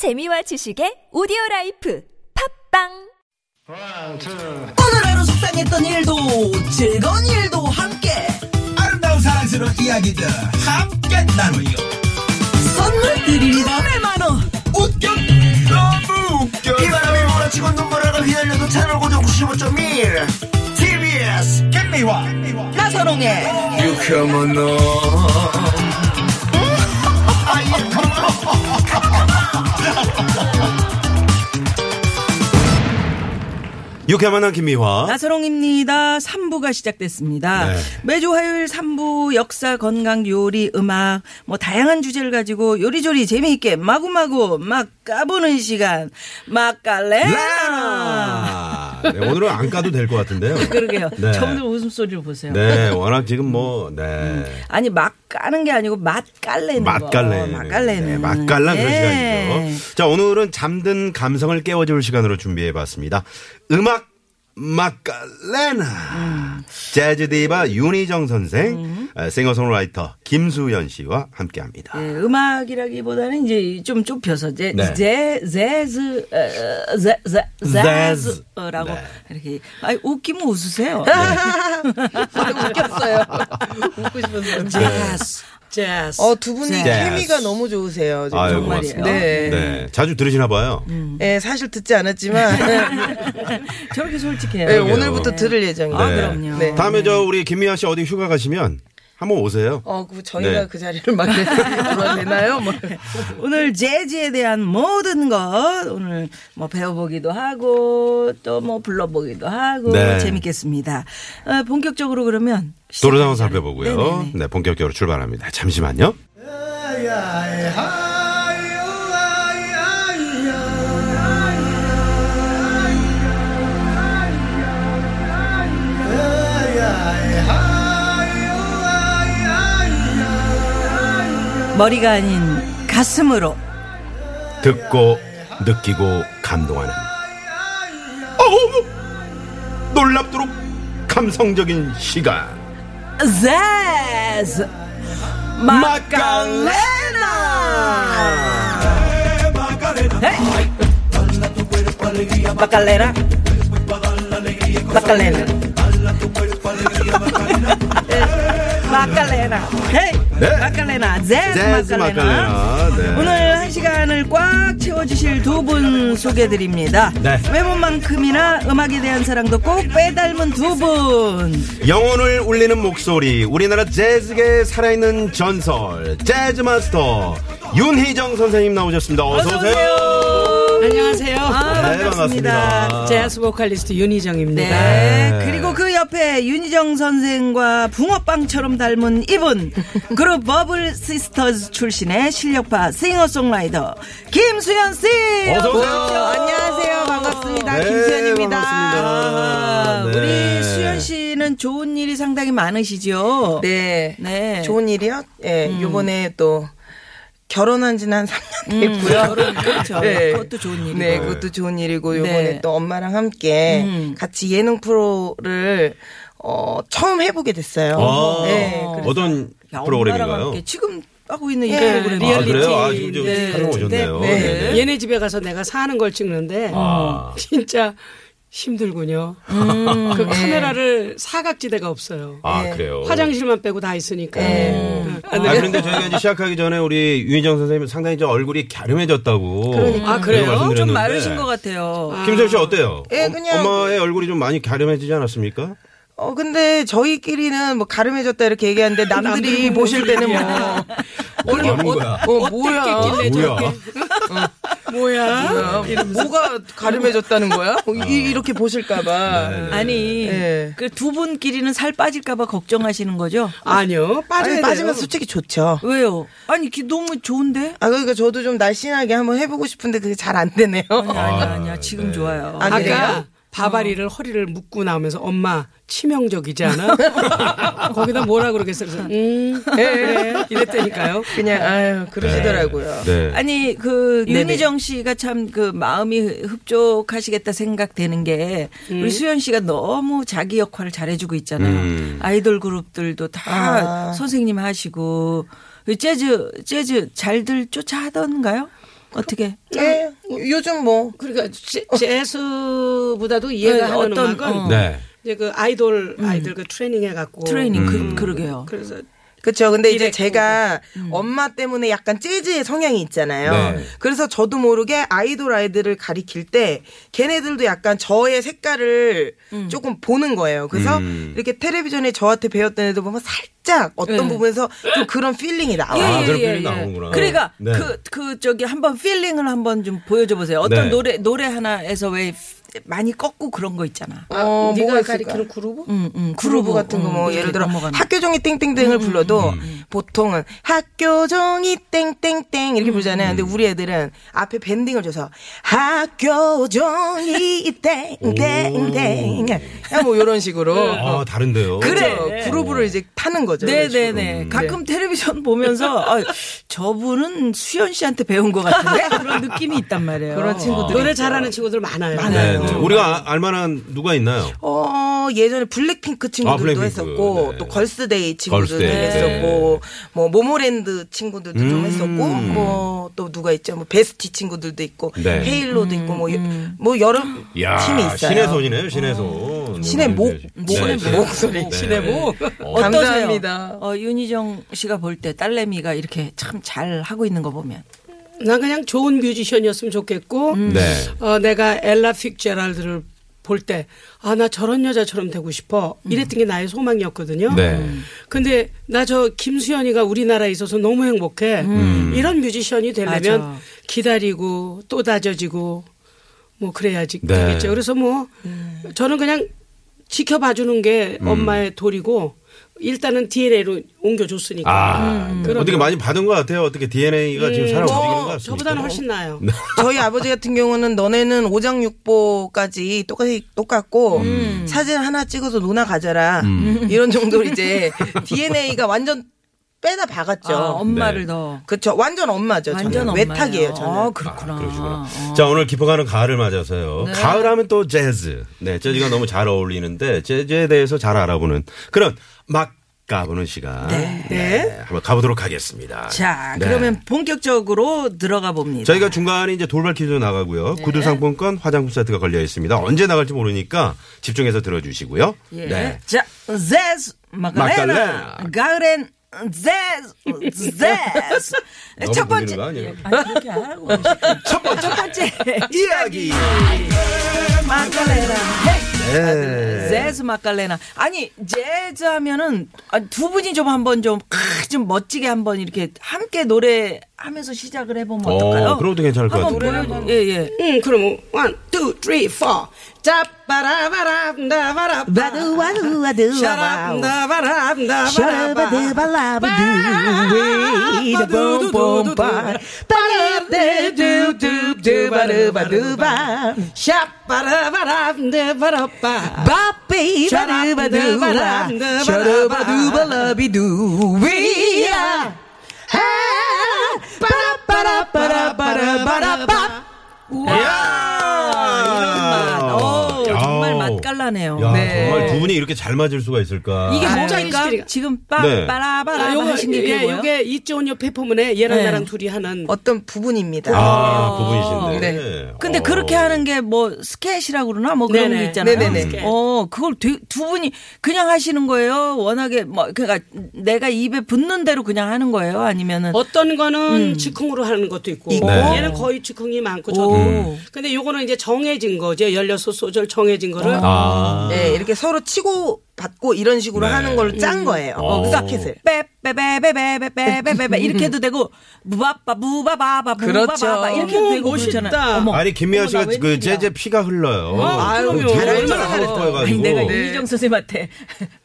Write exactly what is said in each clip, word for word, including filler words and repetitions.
재미와 지식의 오디오라이프 팝빵. 원, 투. 오늘 하루 속상했던 일도 즐거운 일도 함께 아름다운 사랑스러운 이야기들 함께 나누요. 선물 드립니다. 백만 원. 웃겨 너무 웃겨. 비바람이 몰아치고 눈물을 휘날려도 채널 고정 구십오 점 일 티비에스 김미화 나선홍의 유쾌한 너. 유쾌한 만남 김미화 나서롱입니다. 삼 부가 시작됐습니다. 네. 매주 화요일 삼 부 역사, 건강, 요리, 음악 뭐 다양한 주제를 가지고 요리조리 재미있게 마구마구 막 까보는 시간 막 깔레나. 네, 오늘은 안 까도 될 것 같은데요. 그러게요. 네. 점점 웃음소리를 보세요. 네, 워낙 지금 뭐 네. 음, 아니 막 까는 게 아니고 맛 깔레는 맛 깔레는 맛 깔레는 맛 깔란 그런 시간이죠. 자, 오늘은 잠든 감성을 깨워줄 시간으로 준비해봤습니다. 음악 마카레나. 음. 재즈 디바 윤희정 선생, 음. 싱어송라이터 김소연 씨와 함께합니다. 네, 음악이라기보다는 이제 좀 좁혀서 제, 네. 제, 재즈, 어, 제, 제, 재즈라고 네. 이렇게. 아이, 웃기면 웃으세요. 네. 웃겼어요. 웃고 싶었어요. 재즈. Yes. 어, 두 분이 yes. 케미가 너무 좋으세요. 아유, 정말이에요. 네. 네. 자주 들으시나 봐요. 음. 네, 사실 듣지 않았지만 저렇게 솔직해요. 네, 오늘부터 네. 들을 예정이에요. 네. 아, 그럼요. 네. 다음에 네. 저 우리 김미아 씨 어디 휴가 가시면 한번 오세요. 어, 그 저희가 네. 그 자리를 맡게 들어야 되나요? 뭐. 오늘 재즈에 대한 모든 것 오늘 뭐 배워보기도 하고 또 뭐 불러보기도 하고 네. 재밌겠습니다. 어, 본격적으로 그러면 도로 상황 살펴보고요. 네네네. 네, 본격적으로 출발합니다. 잠시만요. 머리가 아닌 가슴으로 듣고 느끼고 감동하는 어우 놀랍도록 감성적인 시간 재즈 마카레나 마카레나 마카레나 마카레나, 헤이, 네. 마카레나, 재즈, 재즈 마카레나. 마카레나. 네. 오늘 한 시간을 꽉 채워주실 두 분 소개드립니다. 네. 외모만큼이나 음악에 대한 사랑도 꼭 빼닮은 두 분. 영혼을 울리는 목소리, 우리나라 재즈계의 살아있는 전설, 재즈 마스터 윤희정 선생님 나오셨습니다. 어서 오세요. 안녕하세요. 아, 네, 반갑습니다. 반갑습니다. 재즈 보컬리스트 윤희정입니다. 네. 네. 그리고 그 옆에 윤희정 선생과 붕어빵처럼 닮은 이분 그룹 버블 시스터즈 출신의 실력파 싱어송라이터 김수연 씨. 어서 오세요. 안녕하세요. 반갑습니다. 네, 김수연입니다. 반갑습니다. 아, 네. 우리 수연 씨는 좋은 일이 상당히 많으시죠? 네. 네. 좋은 일이요? 예. 네, 이번에 음. 또. 결혼한 지는 한 삼 년 됐고요. 음, 그렇죠. 네. 그것도 좋은 일이고. 네, 그것도 좋은 일이고, 요번에 네. 또 엄마랑 함께 음. 같이 예능 프로를, 어, 처음 해보게 됐어요. 아~ 네, 어떤 프로그램인가요? 지금 하고 있는 이 프로그램. 네. 아, 그래요? 아, 지금 좀 촬영 오셨네요. 네. 네. 얘네 집에 가서 내가 사는 걸 찍는데, 아. 진짜. 힘들군요. 음, 그 네. 카메라를 사각지대가 없어요. 아, 네. 그래요? 화장실만 빼고 다 있으니까. 네. 네. 아, 아, 그런데 저희가 이제 시작하기 전에 우리 윤희정 선생님 상당히 저 얼굴이 갸름해졌다고. 그러니까. 아, 그래요? 좀 마르신 것 같아요. 아. 김소연 씨 어때요? 예, 그냥. 엄마의 얼굴이 좀 많이 갸름해지지 않았습니까? 어, 근데 저희끼리는 뭐 가름해졌다 이렇게 얘기하는데 남들이 보실 때는 뭐. 뭐야? 어, 뭐야? 어, 뭐야? 뭐야? 뭐가 가름해졌다는 거야? 어. 이렇게 보실까봐. 아니, 네. 그 두 분끼리는 살 빠질까봐 걱정하시는 거죠? 아니요. 빠져야 아니, 빠지면 솔직히 좋죠. 왜요? 아니, 너무 좋은데? 아, 그러니까 저도 좀 날씬하게 한번 해보고 싶은데 그게 잘 안 되네요. 아니, 아니야, 아니야. 지금 네. 좋아요. 아, 그래요? 바바리를 어. 허리를 묶고 나오면서 엄마 치명적이지 않아? 거기다 뭐라 그러겠어요? 그래서 음, 네, 네. 이랬다니까요. 그냥 아유 그러시더라고요. 네. 네. 아니 그 네네. 윤희정 씨가 참 그 마음이 흡족하시겠다 생각되는 게 음. 우리 수연 씨가 너무 자기 역할을 잘해주고 있잖아요. 음. 아이돌 그룹들도 다 아. 선생님 하시고 재즈 재즈 잘들 쫓아하던가요? 어떻게? 예, 요즘 뭐 그러니까 제, 재즈보다도 이해가 네, 하는 어떤, 음악은 어. 네. 이제 그 아이돌 아이들 음. 그 트레이닝 해갖고 트레이닝 음. 그, 그러게요. 그래서 그렇죠. 근데 이제 제가 음. 엄마 때문에 약간 재즈의 성향이 있잖아요. 네. 그래서 저도 모르게 아이돌 아이들을 가리킬 때 걔네들도 약간 저의 색깔을 음. 조금 보는 거예요. 그래서 음. 이렇게 텔레비전에 저한테 배웠던 애들 보면 살짝 어떤 네. 부분에서 좀 그런 필링이 나와요. 아, 예, 예, 그런 필링 예, 예. 나오는구나. 그러니까 네. 그, 그 저기 한번 필링을 한번 좀 보여줘 보세요. 어떤 네. 노래 노래 하나에서 왜 많이 꺾고 그런 거 있잖아. 아, 어, 네가 가리키는 그루브? 응, 응. 그루브 같은 거 뭐 음, 예를 들어 학교 종이 땡땡땡을 음, 불러도 음. 보통은 학교 종이 땡땡땡 이렇게 부르잖아요. 음. 근데 우리 애들은 앞에 밴딩을 줘서 학교 종이 땡땡땡 뭐 이런 식으로. 아, 다른데요. 그래. 그래. 그루브를 이제 타는 거죠. 네네네. 가끔 네. 텔레비전 보면서 아, 저분은 수현 씨한테 배운 것 같은데 그런 느낌이 있단 말이에요. 그런 친구들. 아, 노래 잘하는 친구들 많아요. 많아요. 네. 네. 우리가 알만한 누가 있나요? 어 예전에 블랙핑크 친구들도 아, 블랙핑크. 했었고 네. 또 걸스데이 친구들도 걸스데이. 했었고 네. 뭐 모모랜드 친구들도 음. 좀 했었고 뭐 또 누가 있죠? 뭐 베스티 친구들도 있고 네. 헤일로도 음. 있고 뭐, 음. 뭐 여러 야, 팀이 있어요. 신의 손이네요. 신의 손. 어. 신의 목. 목소리. 네. 목소리. 네. 신의 목. 어. 감사합니다. 어, 윤희정 씨가 볼 때 딸내미가 이렇게 참 잘 하고 있는 거 보면. 난 그냥 좋은 뮤지션이었으면 좋겠고 음. 네. 어, 내가 엘라 픽제랄드를 볼 때 아, 나 저런 여자처럼 되고 싶어 이랬던 게 나의 소망이었거든요. 네. 근데 나 저 김수현이가 우리나라에 있어서 너무 행복해. 음. 이런 뮤지션이 되려면 맞아. 기다리고 또 다져지고 뭐 그래야지 네. 되겠죠. 그래서 뭐 음. 저는 그냥 지켜봐주는 게 음. 엄마의 도리고 일단은 디엔에이로 옮겨줬으니까. 아, 음. 어떻게 많이 받은 것 같아요. 어떻게 디엔에이가 음. 지금 살아 움직이는 것 같습니다. 저보다는 훨씬 나아요. 저희 아버지 같은 경우는 너네는 오장육보까지 똑같이 똑같고 음. 사진 하나 찍어서 누나 가져라 음. 이런 정도로 이제 디엔에이가 완전 빼다 박았죠. 아, 엄마를 네. 더. 그렇죠. 완전 엄마죠. 완전 저는. 외탁이에요. 저는. 아, 그렇구나. 아, 그러시구나. 아. 자, 오늘 깊어가는 가을을 맞아서요. 네. 가을 하면 또 재즈. 네, 재즈가 너무 잘 어울리는데 재즈에 대해서 잘 알아보는 그런 막 가보는 시간. 네. 네. 한번 가보도록 하겠습니다. 자, 네. 그러면 본격적으로 들어가 봅니다. 저희가 중간에 이제 돌발 퀴즈 나가고요. 네. 구두 상품권, 화장품 세트가 걸려 있습니다. 언제 나갈지 모르니까 집중해서 들어주시고요. 예. 네. 자, 재즈 마카레나. 가을엔 재즈, 재즈. 첫 번째. 아니, 그렇게 안 하고. 첫 번째. 첫 번째. 이야기. 마카레나. 네. 재즈 마카레나. 아니, 재즈 하면은 두 분이 좀 한번 좀, 좀 멋지게 한번 이렇게 함께 노래하면서 시작을 해보면 어떨까요? 어, 그래도 괜찮을 것 같아요. 예, 예. 응, 그럼, 원, 투, 쓰리, 포. 짜바라바람다바라바두 와두와두 깔라네요. 야, 네. 정말 두 분이 이렇게 잘 맞을 수가 있을까? 이게 뭐니까 지금 빠빠라빠라 하신 게 뭐예요? 이게 이재훈이 페퍼문에 얘랑 네. 나랑 둘이 하는 어떤 부분입니다. 아, 부분이신데. 네. 근데 오. 그렇게 하는 게 뭐 스케치라고 그러나 뭐 그런 네네. 게 있잖아요. 네네네. 어, 그걸 두, 두 분이 그냥 하시는 거예요? 워낙에 뭐 그러니까 내가 입에 붙는 대로 그냥 하는 거예요? 아니면은 어떤 거는 음. 즉흥으로 하는 것도 있고. 네. 얘는 거의 즉흥이 많고 저도. 오. 근데 요거는 이제 정해진 거죠. 십육 소절 정해진 거를 아. 아. 네, 이렇게 서로 치고 받고 이런 식으로 네. 하는 걸로 짠 거예요. 스타켓을. 빼빼빼빼빼빼빼빼 이렇게 해도 되고 무바바 무바바바 무바바바 이렇게 해도 되고 멋있다. 아니 김미아 씨가 그 재즈 피가 흘러요. 아유 잘한다 잘했어요. 내가 윤희정 선생님한테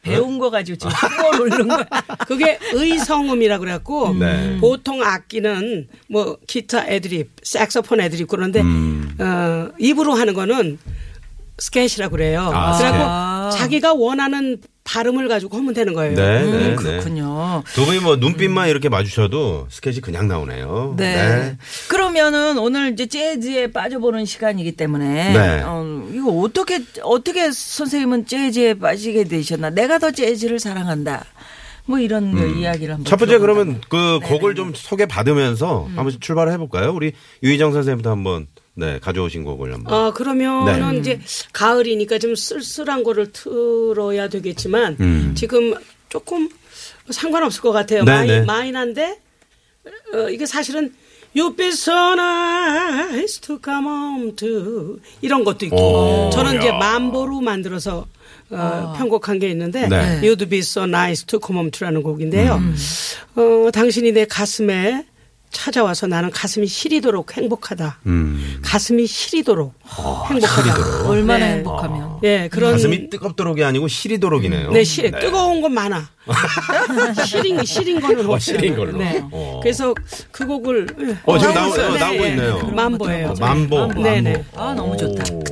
배운 거 가지고 지금 춤을 올른 거야. 그게 의성음이라 그래갖고 네. 보통 악기는 뭐 기타 애드립, 색소폰 애드립 그런데 음. 어, 입으로 하는 거는 스케치라고 그래요. 아, 그래갖고 아. 자기가 원하는 발음을 가지고 하면 되는 거예요. 네, 음, 네 그렇군요. 네. 두 분이 뭐 눈빛만 음. 이렇게 마주쳐도 스케치 그냥 나오네요. 네. 네. 그러면은 오늘 이제 재즈에 빠져보는 시간이기 때문에 네. 어, 이거 어떻게 어떻게 선생님은 재즈에 빠지게 되셨나? 내가 더 재즈를 사랑한다. 뭐 이런 음. 이야기를 한번. 첫 번째 그러면 그 네네. 곡을 좀 소개 받으면서 음. 한번 출발을 해볼까요? 우리 윤희정 선생님부터 한번 네 가져오신 곡을 한번. 아 그러면은 네. 이제 가을이니까 좀 쓸쓸한 거를 틀어야 되겠지만 음. 지금 조금 상관없을 것 같아요. 마이, 마이너인데 어, 이게 사실은 You've been so nice to come home to 이런 것도 있고 저는 이제 만보로 만들어서 어, 편곡한 게 있는데 네. You'd be so nice to come home to라는 곡인데요. 음. 어, 당신이 내 가슴에 찾아와서 나는 가슴이 시리도록 행복하다. 음. 가슴이 시리도록 아, 행복하다. 시리도록. 얼마나 네. 행복하면. 예, 네, 그런 가슴이 뜨겁도록이 아니고 시리도록이네요. 네, 시, 네. 뜨거운 건 많아. 시린 시린 걸로. 어, 시린 걸로. 네. 어. 그래서 그 곡을 어, 지금 나오, 네. 나오고 네. 있네요. 네. 만보예요. 만보. 만보. 네, 네. 아, 너무 좋다. 오.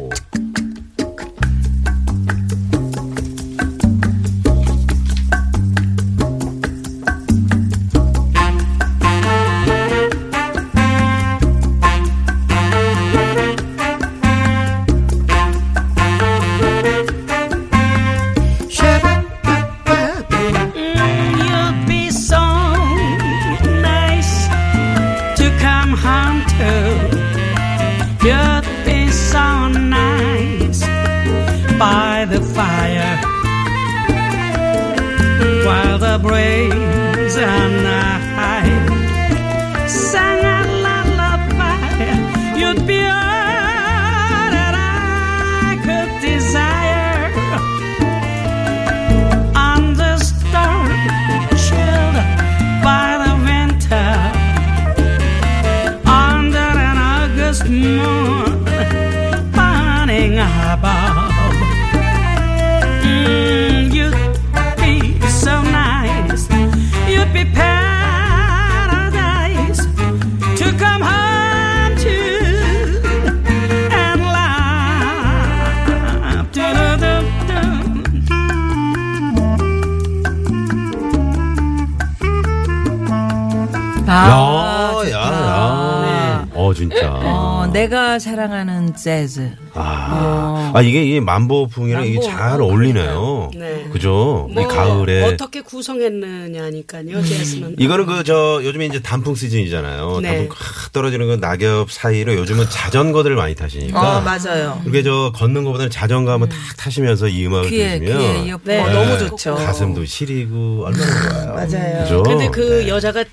내가 사랑하는 재즈. 아, 어. 아 이게, 이게 만보풍이랑 이게 잘 어울리네요. 네. 그죠? 뭐 이 가을에 어떻게 구성했느냐니까요. 재즈는. 이거는 그 저 요즘에 이제 단풍 시즌이잖아요. 네. 단풍 확 떨어지는 그 낙엽 사이로 요즘은 자전거들을 많이 타시니까. 어 맞아요. 이렇게 저 걷는 것보다는 자전거 한번 탁 음. 타시면서 이 음악을 귀에, 들으시면 귀에 이어폰. 네. 어, 너무 좋죠. 가슴도 시리고 얼마나 좋아요. 맞아요. 그런데 그 네. 여자가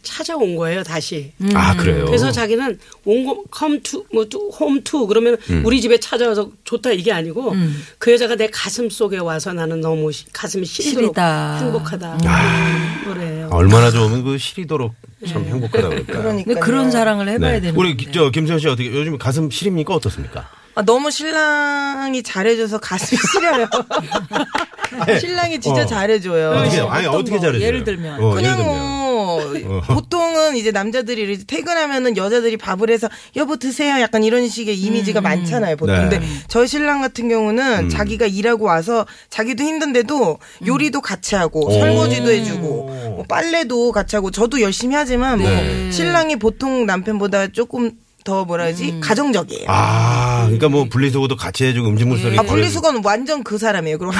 찾아온 거예요, 다시. 음. 아, 그래요? 그래서 자기는 온 거, come to, 뭐, home to, 그러면 음. 우리 집에 찾아와서 좋다 이게 아니고 음. 그 여자가 내 가슴 속에 와서 나는 너무 시, 가슴이 시리도록 시리다. 행복하다. 아. 노래예요. 얼마나 좋으면 그 시리도록 참 네. 행복하다 그럴까요? 그러니까 그런 사랑을 해봐야 네. 되는데. 우리 저 김소연 씨 어떻게 요즘 가슴 시립니까? 어떻습니까? 아, 너무 신랑이 잘해줘서 가슴이 시려요. 신랑이 진짜 어. 잘해줘요. 어떻게, 아니, 어떻게 잘해줘요? 예를 들면. 어, 그냥 예를 들면. 뭐, 보통은 이제 남자들이 퇴근하면은 여자들이 밥을 해서 여보 드세요 약간 이런 식의 이미지가 음. 많잖아요, 보통. 네. 근데 저희 신랑 같은 경우는 음. 자기가 일하고 와서 자기도 힘든데도 요리도 같이 하고 오. 설거지도 해주고 뭐 빨래도 같이 하고 저도 열심히 하지만 뭐 네. 신랑이 보통 남편보다 조금 더 뭐라 하지? 음. 가정적이에요. 아, 그러니까 뭐 분리수거도 같이 해주고 음식물 소리. 음. 아, 분리수거는 완전 그 사람이에요. 그럼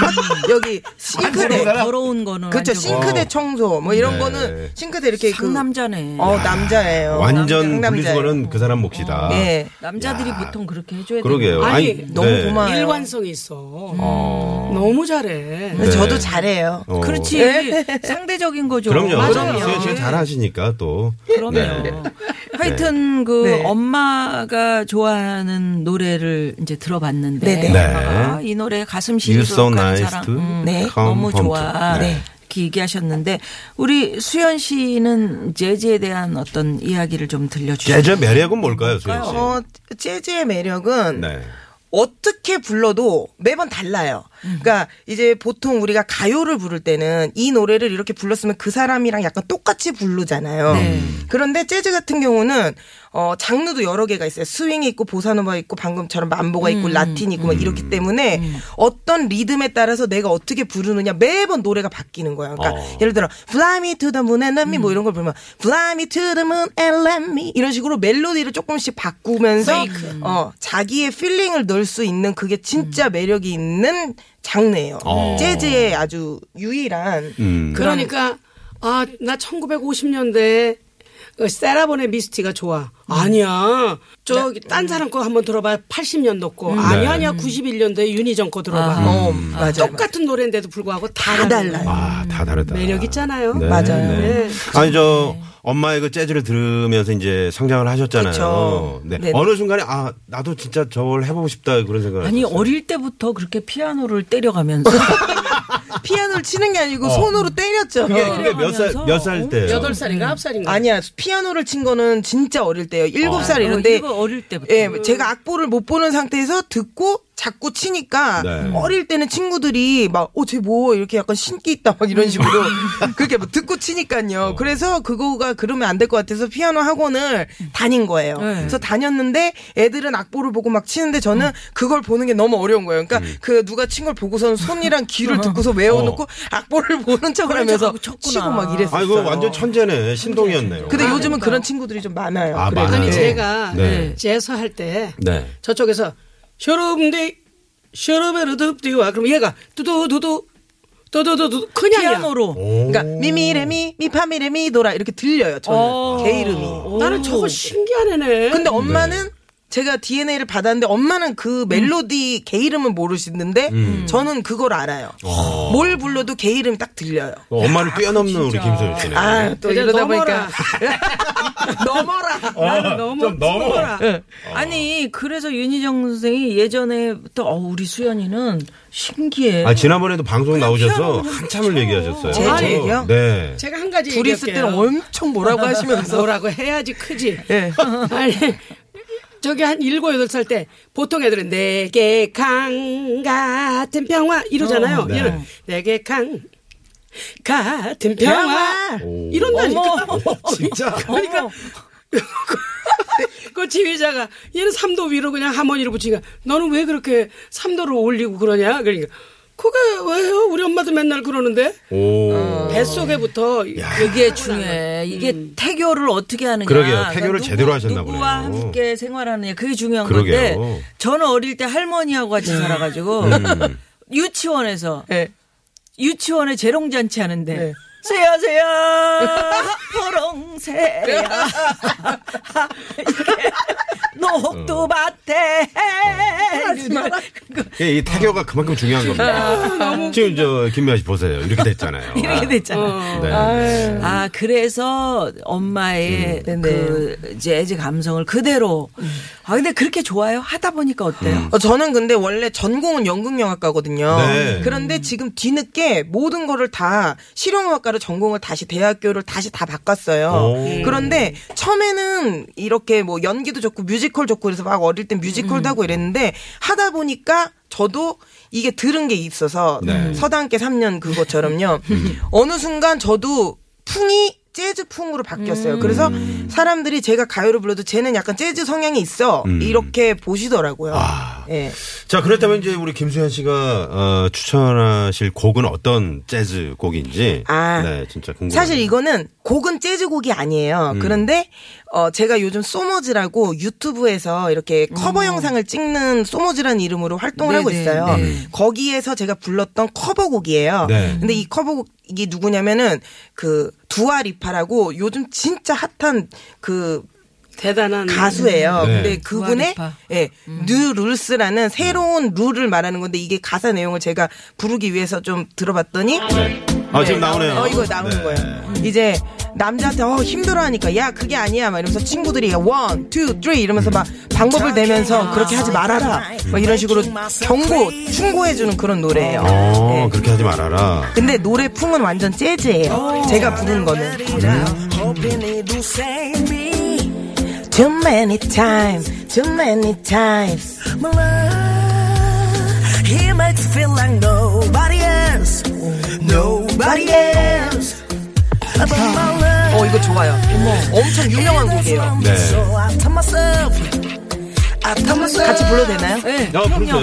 여기 싱크대 더러운 거는 그렇죠. 싱크대 어. 청소 뭐 이런 네. 거는 싱크대 이렇게 상남자네. 그, 어, 남자예요. 완전 분리수거는 어. 그 사람 몫이다. 어. 네, 남자들이 야. 보통 그렇게 해줘야 돼. 그러게요. 아니, 아니 너무 네. 고마워. 일관성이 있어. 음. 어. 너무 잘해. 네. 저도 잘해요. 어. 그렇지. 네. 상대적인 거죠. 그럼요. 맞아요. 수현 씨가 잘하시니까 또. 그럼요. 네. 하여튼 네. 그 네. 엄마. 엄마가 좋아하는 노래를 이제 들어봤는데 네. 아, 이 노래 가슴 시리도록 한 사랑 음, 네. 너무 좋아 네. 이렇게 얘기하셨는데 우리 수연 씨는 재즈에 대한 어떤 이야기를 좀 들려주세요. 재즈의 매력은 뭘까요, 수연 씨? 어, 재즈의 매력은 네. 어떻게 불러도 매번 달라요. 그러니까 이제 보통 우리가 가요를 부를 때는 이 노래를 이렇게 불렀으면 그 사람이랑 약간 똑같이 부르잖아요. 네. 그런데 재즈 같은 경우는 어, 장르도 여러 개가 있어요. 스윙이 있고 보사노바 있고 방금처럼 맘보가 있고 음, 라틴 있고 음, 막 이렇기 때문에 음. 어떤 리듬에 따라서 내가 어떻게 부르느냐 매번 노래가 바뀌는 거야. 그러니까 어. 예를 들어 Fly me to the moon and let me 음. 뭐 이런 걸 부르면 Fly me to the moon and let me 이런 식으로 멜로디를 조금씩 바꾸면서 음. 어, 자기의 필링을 넣을 수 있는 그게 진짜 음. 매력이 있는 장르예요. 어. 재즈의 아주 유일한 음. 그러니까 아, 나 천구백오십 년대 세라본의 미스티가 좋아. 아니야. 저기 딴 사람 거 한번 들어봐. 팔십 년도 거. 음. 아니야, 아니야. 구십일 년대 윤희정 거 들어봐. 아, 어, 음. 맞아요. 똑같은 노래인데도 불구하고 다, 다 달라요. 아, 다 다르다. 매력 있잖아요. 네, 맞아요. 네. 네. 아니 저 엄마의 그 재즈를 들으면서 이제 성장을 하셨잖아요. 네. 네. 어느 순간에 아 나도 진짜 저걸 해보고 싶다 그런 생각을. 아니 했었어요. 어릴 때부터 그렇게 피아노를 때려가면서. 피아노를 치는 게 아니고 어. 손으로 때렸죠. 그게, 그게 몇 살, 몇 살 때요? 여덟 살인가 아홉 살인가? 아니야. 피아노를 친 거는 진짜 어릴 때예요. 일곱 살 어. 이런데. 어, 어릴 때부터. 예, 제가 악보를 못 보는 상태에서 듣고 자꾸 치니까 네. 어릴 때는 친구들이 막 어, 쟤 뭐 이렇게 약간 신기 있다 막 이런 식으로 그렇게 막 듣고 치니까요. 어. 그래서 그거가 그러면 안 될 것 같아서 피아노 학원을 다닌 거예요. 네. 그래서 다녔는데 애들은 악보를 보고 막 치는데 저는 어. 그걸 보는 게 너무 어려운 거예요. 그러니까 음. 그 누가 친 걸 보고서는 손이랑 귀를 듣고서 외워놓고 어. 악보를 보는 척을 하면서 치고 막 이랬어요. 아, 이거 완전 천재네. 신동이었네요. 근데 아, 요즘은 그러니까. 그런 친구들이 좀 많아요. 아, 많아요. 아니 제가 네. 제서할 때 네. 저쪽에서 쇼롬데 쇼로베르드디와 그럼 얘가 두두두두 두두두두 그냥 피아노로 그러니까 미미레미 미파미레미 도라 이렇게 들려요. 저는 개 이름이 나는 저거 신기한 애네. 근데 엄마는 네. 제가 디엔에이를 받았는데 엄마는 그 멜로디 음. 개 이름은 모르시는데 음. 저는 그걸 알아요. 오. 뭘 불러도 개 이름이 딱 들려요. 어, 엄마를 뛰어넘는 아, 우리 김소연 씨네. 아, 또 이러다 넘어라. 보니까 넘어라. 어, 나는 넘어, 좀 넘어라. 네. 어. 아니 그래서 윤희정 선생이 예전에부터 어, 우리 수연이는 신기해. 아 지난번에도 방송 나오셔서 한참을 쳐. 얘기하셨어요. 제 아, 얘기요? 네. 제가 한 가지 둘이 있을 때는 엄청 뭐라고 하시면서 뭐라고 해야지 크지. 네. 아니. 저기 한 일곱, 여덟 살 때 보통 애들은 내게 강 같은 평화 이러잖아요. 어, 네. 얘는 내게 강 같은 평화 이런다니까. 진짜. 그러니까 그 지휘자가 얘는 삼도 위로 그냥 하모니로 붙이니까 너는 왜 그렇게 삼도를 올리고 그러냐. 그러니까 그게 왜요? 우리 엄마도 맨날 그러는데. 오. 어. 뱃속에부터 이게 중요해. 이게 음. 태교를 어떻게 하느냐. 그러게요. 태교를 그러니까 누구, 제대로 하셨나 보네요. 누구와 함께 생활하느냐. 그게 중요한 그러게요. 건데 저는 어릴 때 할머니하고 같이 음. 살아가지고 음. 유치원에서 네. 유치원에 재롱잔치 하는데 네. 새야 새야 호롱새야 녹두밭에 이 태교가 그만큼 중요한 겁니다. 아, 지금 저 김미아 씨 보세요. 이렇게 됐잖아요. 이렇게 됐잖아요. 네. 아 그래서 엄마의 음. 그 재즈 감성을 그대로. 아 근데 그렇게 좋아요? 하다 보니까 어때요? 음. 어, 저는 근데 원래 전공은 연극영화과거든요. 네. 그런데 지금 뒤늦게 모든 거를 다 실용음악과로 전공을 다시 대학교를 다시 다 바꿨어요. 오. 그런데 처음에는 이렇게 뭐 연기도 좋고 뮤지컬 좋고 그래서 막 어릴 땐 뮤지컬도 음. 하고 이랬는데 하다 보니까 저도 이게 들은 게 있어서 네. 서당계 삼 년 그것처럼요. 어느 순간 저도 풍이 재즈풍으로 바뀌었어요. 음. 그래서 사람들이 제가 가요를 불러도 쟤는 약간 재즈 성향이 있어. 음. 이렇게 보시더라고요. 아. 예. 자, 그렇다면 이제 우리 김소연 씨가 어, 추천하실 곡은 어떤 재즈 곡인지. 아. 네, 진짜 궁금해요. 사실 이거는 곡은 재즈 곡이 아니에요. 음. 그런데 어, 제가 요즘 소머즈라고 유튜브에서 이렇게 커버 음. 영상을 찍는 소머즈라는 이름으로 활동을 네네, 하고 있어요. 네네. 거기에서 제가 불렀던 커버곡이에요. 네. 근데 이 커버곡이 누구냐면은 그 두아리파라고 요즘 진짜 핫한 그 대단한 가수예요. 네. 근데 그분의 예, 음. 뉴 룰스라는 새로운 룰을 말하는 건데 이게 가사 내용을 제가 부르기 위해서 좀 들어봤더니 네. 아 네. 지금 나오네요. 어 이거 나오는 네. 거예요. 이제 남자한테 어 힘들어하니까 야 그게 아니야 막 이러면서 친구들이 원, 투, 쓰리 이러면서 막 방법을 내면서 그렇게 하지 말아라 막 이런 식으로 경고, 충고해주는 그런 노래예요. 어, 네. 그렇게 하지 말아라. 근데 노래 풍은 완전 재즈예요. 제가 부르는 거는. 음. Too many times, too many times. My love, he makes me feel like nobody else, nobody else. But my love. 어 이거 좋아요. 어머. 엄청 유명한 곡이에요. 네. 같이 불러도 되나요? 네. 아, 그럼요.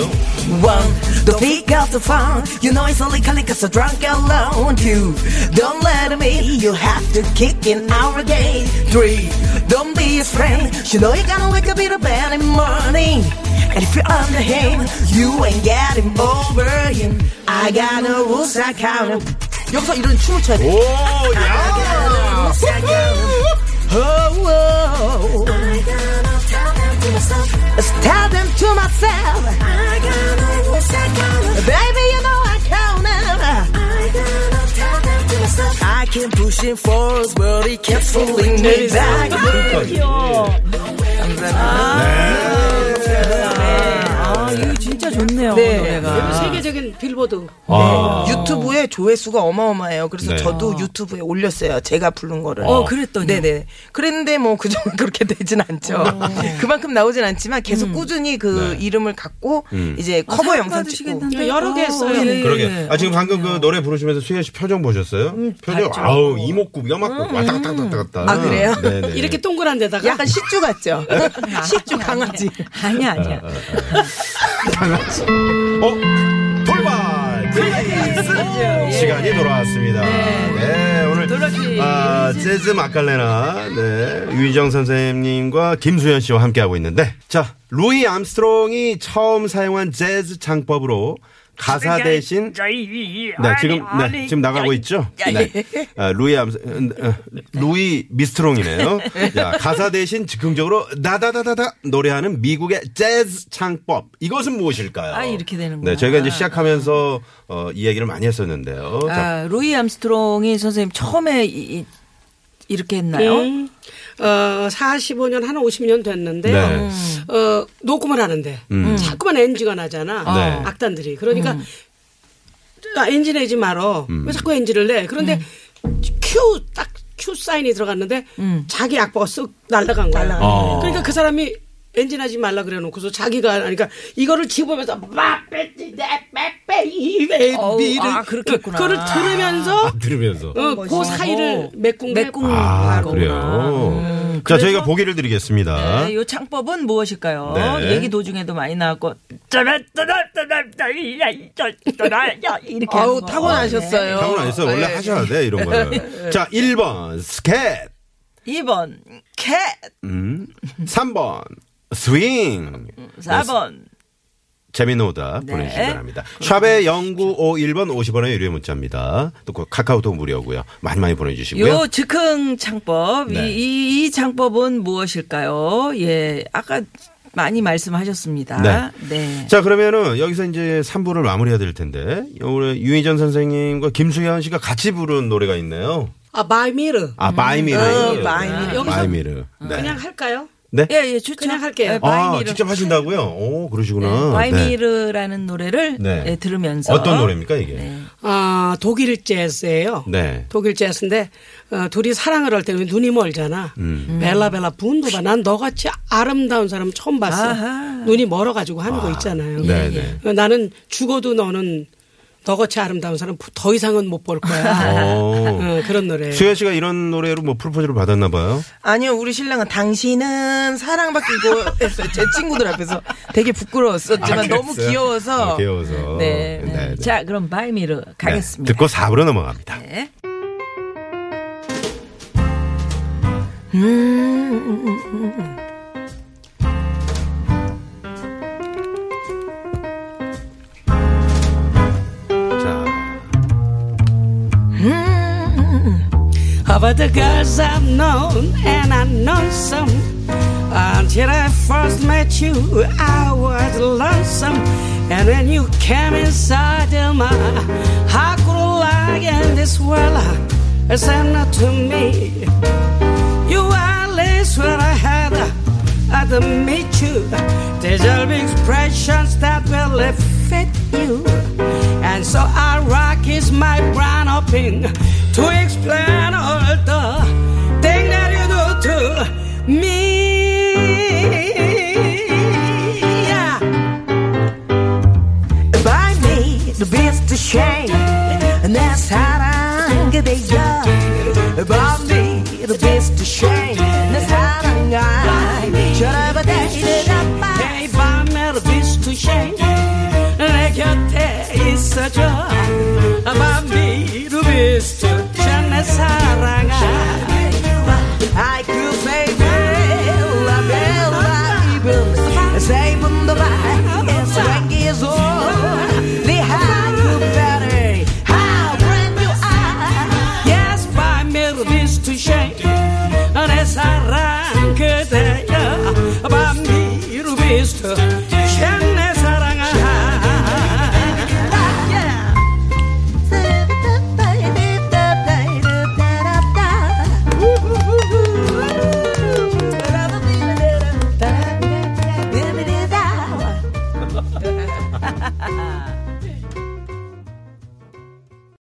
The peak of the fun, you know it's only calling cause I'm drunk alone. Two, don't let him in, you have to kick in our day. Three, don't be his friend, you know you're gonna wake up in the bed in the morning. And if you're under him, you ain't getting over him. I got no rules, I count him. 여기서 이런 춤을 춰야 돼. 오, 야! 호호! It's tell them to myself. I gotta lose, I gotta. Baby, you know I count them. I gotta tell them to myself. I keep pushing forwards, but he kept pulling me back. 아, 귀여워. 아, 이거 진짜 좋네요. 네. 노래가. 세계적인 빌보드. 아. 네. 유튜브에 조회수가 어마어마해요. 그래서 네. 저도 유튜브에 올렸어요. 제가 부른 거를. 어, 그랬더니. 네네. 그랬는데 뭐 그 정도 그렇게 되진 않죠. 그만큼 나오진 않지만 계속 음. 꾸준히 그 네. 이름을 갖고 음. 이제 커버 아, 영상 찍고. 여러 개 했어요. 네. 그러게. 네. 아, 지금 방금 그 노래 부르시면서 수현 씨 표정 보셨어요? 음, 표정. 봤죠. 아우, 이목구, 염막구 음. 왔다 갔다 왔다 갔다. 아, 그래요? 네네. 이렇게 동그란 데다가. 약간 시쭈 같죠? 시쭈 강아지. 아니야, 아니야. 강아지. 어? 돌발 퀴즈 시간이 돌아왔습니다. 네, 네 오늘 아, 재즈 마칼레나 네, 윤희정 선생님과 김소연 씨와 함께하고 있는데 자 루이 암스트롱이 처음 사용한 재즈 창법으로 가사 대신 네 지금 네 지금 나가고 있죠. 네 아, 루이 암스 루이 미스트롱이네요. 자, 가사 대신 즉흥적으로 나다다다다 노래하는 미국의 재즈 창법 이것은 무엇일까요? 아 이렇게 되는 거예요. 네 저희가 이제 시작하면서 어, 이 얘기를 많이 했었는데요. 아, 루이 암스트롱이 선생님 처음에 이, 이, 이렇게 했나요? 음. 어, 사십오 년, 한 오십 년 됐는데, 네. 어, 녹음을 하는데, 음. 자꾸만 엔지가 나잖아. 아. 악단들이. 그러니까, 음. 아, 엔지 내지 말어. 음. 왜 자꾸 엔지를 내? 그런데, 음. 큐, 딱, 큐 사인이 들어갔는데, 음. 자기 악보가 쓱 날아간 거야. 날아간 어. 그러니까 그 사람이 엔지 나지 말라 그래 놓고서 자기가, 그러니까, 이거를 집으면서, 막, 빼지, 내, 빼, 이, 배, 미를. 아, 그렇겠구나. 그거를 들으면서, 아, 들으면서. 어, 그 사이를 메꾼 메꾼 아, 그래요. 음. 자, 저희가 보기를 드리겠습니다. 네, 요 창법은 무엇일까요? 네. 얘기 도중에도 많이 나왔고. 이렇게. 아우, 타고나셨어요. 타고나셨어요. 원래 네. 하셔야 돼, 이런 거는. 자, 일 번, 스캣. 이 번, 캣. 음. 삼 번, 스윙. 사 번. 네. 재미있는 오답 네. 보내주시기 바랍니다. 샵에 공구오일 번 오십 원의 유료 문자입니다. 또 카카오톡 무료고요. 많이 많이 보내주시고요. 요 즉흥 창법 네. 이, 이, 이 창법은 무엇일까요? 예, 아까 많이 말씀하셨습니다. 네. 네. 자 그러면은 여기서 이제 삼 부를 마무리해야 될 텐데 오늘 윤희정 선생님과 김수현 씨가 같이 부른 노래가 있네요. 아 바이미르. 아 바이미르. 음. 어, 바이미르. 여기서 바이미르. 네. 그냥 할까요? 네? 예, 예, 추천. 그냥 할게요. 네, 아, 직접 하신다고요? 오, 그러시구나. 바이미르라는 네, 네. 노래를 네. 예, 들으면서. 어떤 노래입니까, 이게? 네. 아, 독일 재즈예요. 네. 독일 재즈인데 어, 둘이 사랑을 할 때 눈이 멀잖아. 음. 벨라 벨라 분두바. 난 너같이 아름다운 사람 처음 봤어. 아하. 눈이 멀어가지고 하는 아, 거 있잖아요. 네, 네. 네. 나는 죽어도 너는 너같이 아름다운 사람 더 이상은 못 볼 거야. 어, 그런 노래. 수현 씨가 이런 노래로 뭐 프로포즈를 받았나 봐요? 아니요. 우리 신랑은 당신은 사랑받기 이거 했어요. 제 친구들 앞에서 되게 부끄러웠었지만 아, 너무 귀여워서. 아, 귀여워서. 네. 네, 네. 자 그럼 바이미르 가겠습니다. 네, 듣고 사 부로 넘어갑니다. 네. 음. But the girls I've known and I know some. Until I first met you, I was lonesome. And then you came inside of my heart. I could lie in this world. It said not to me. You are least what I had. I to meet you. Deserve expressions that will fit you. And so I rock is my brand opening. To explain all the things that you do to me. Yeah. By me, the beast to shame. And that's how I'm getting young. By me, the 있어줘 맘이 루비스트야 내 사랑아 I could baby la bella even say from the back it's when is all they have you better how brand new eye yes my 루비스트야 내 사랑 그대야 맘이 루비스트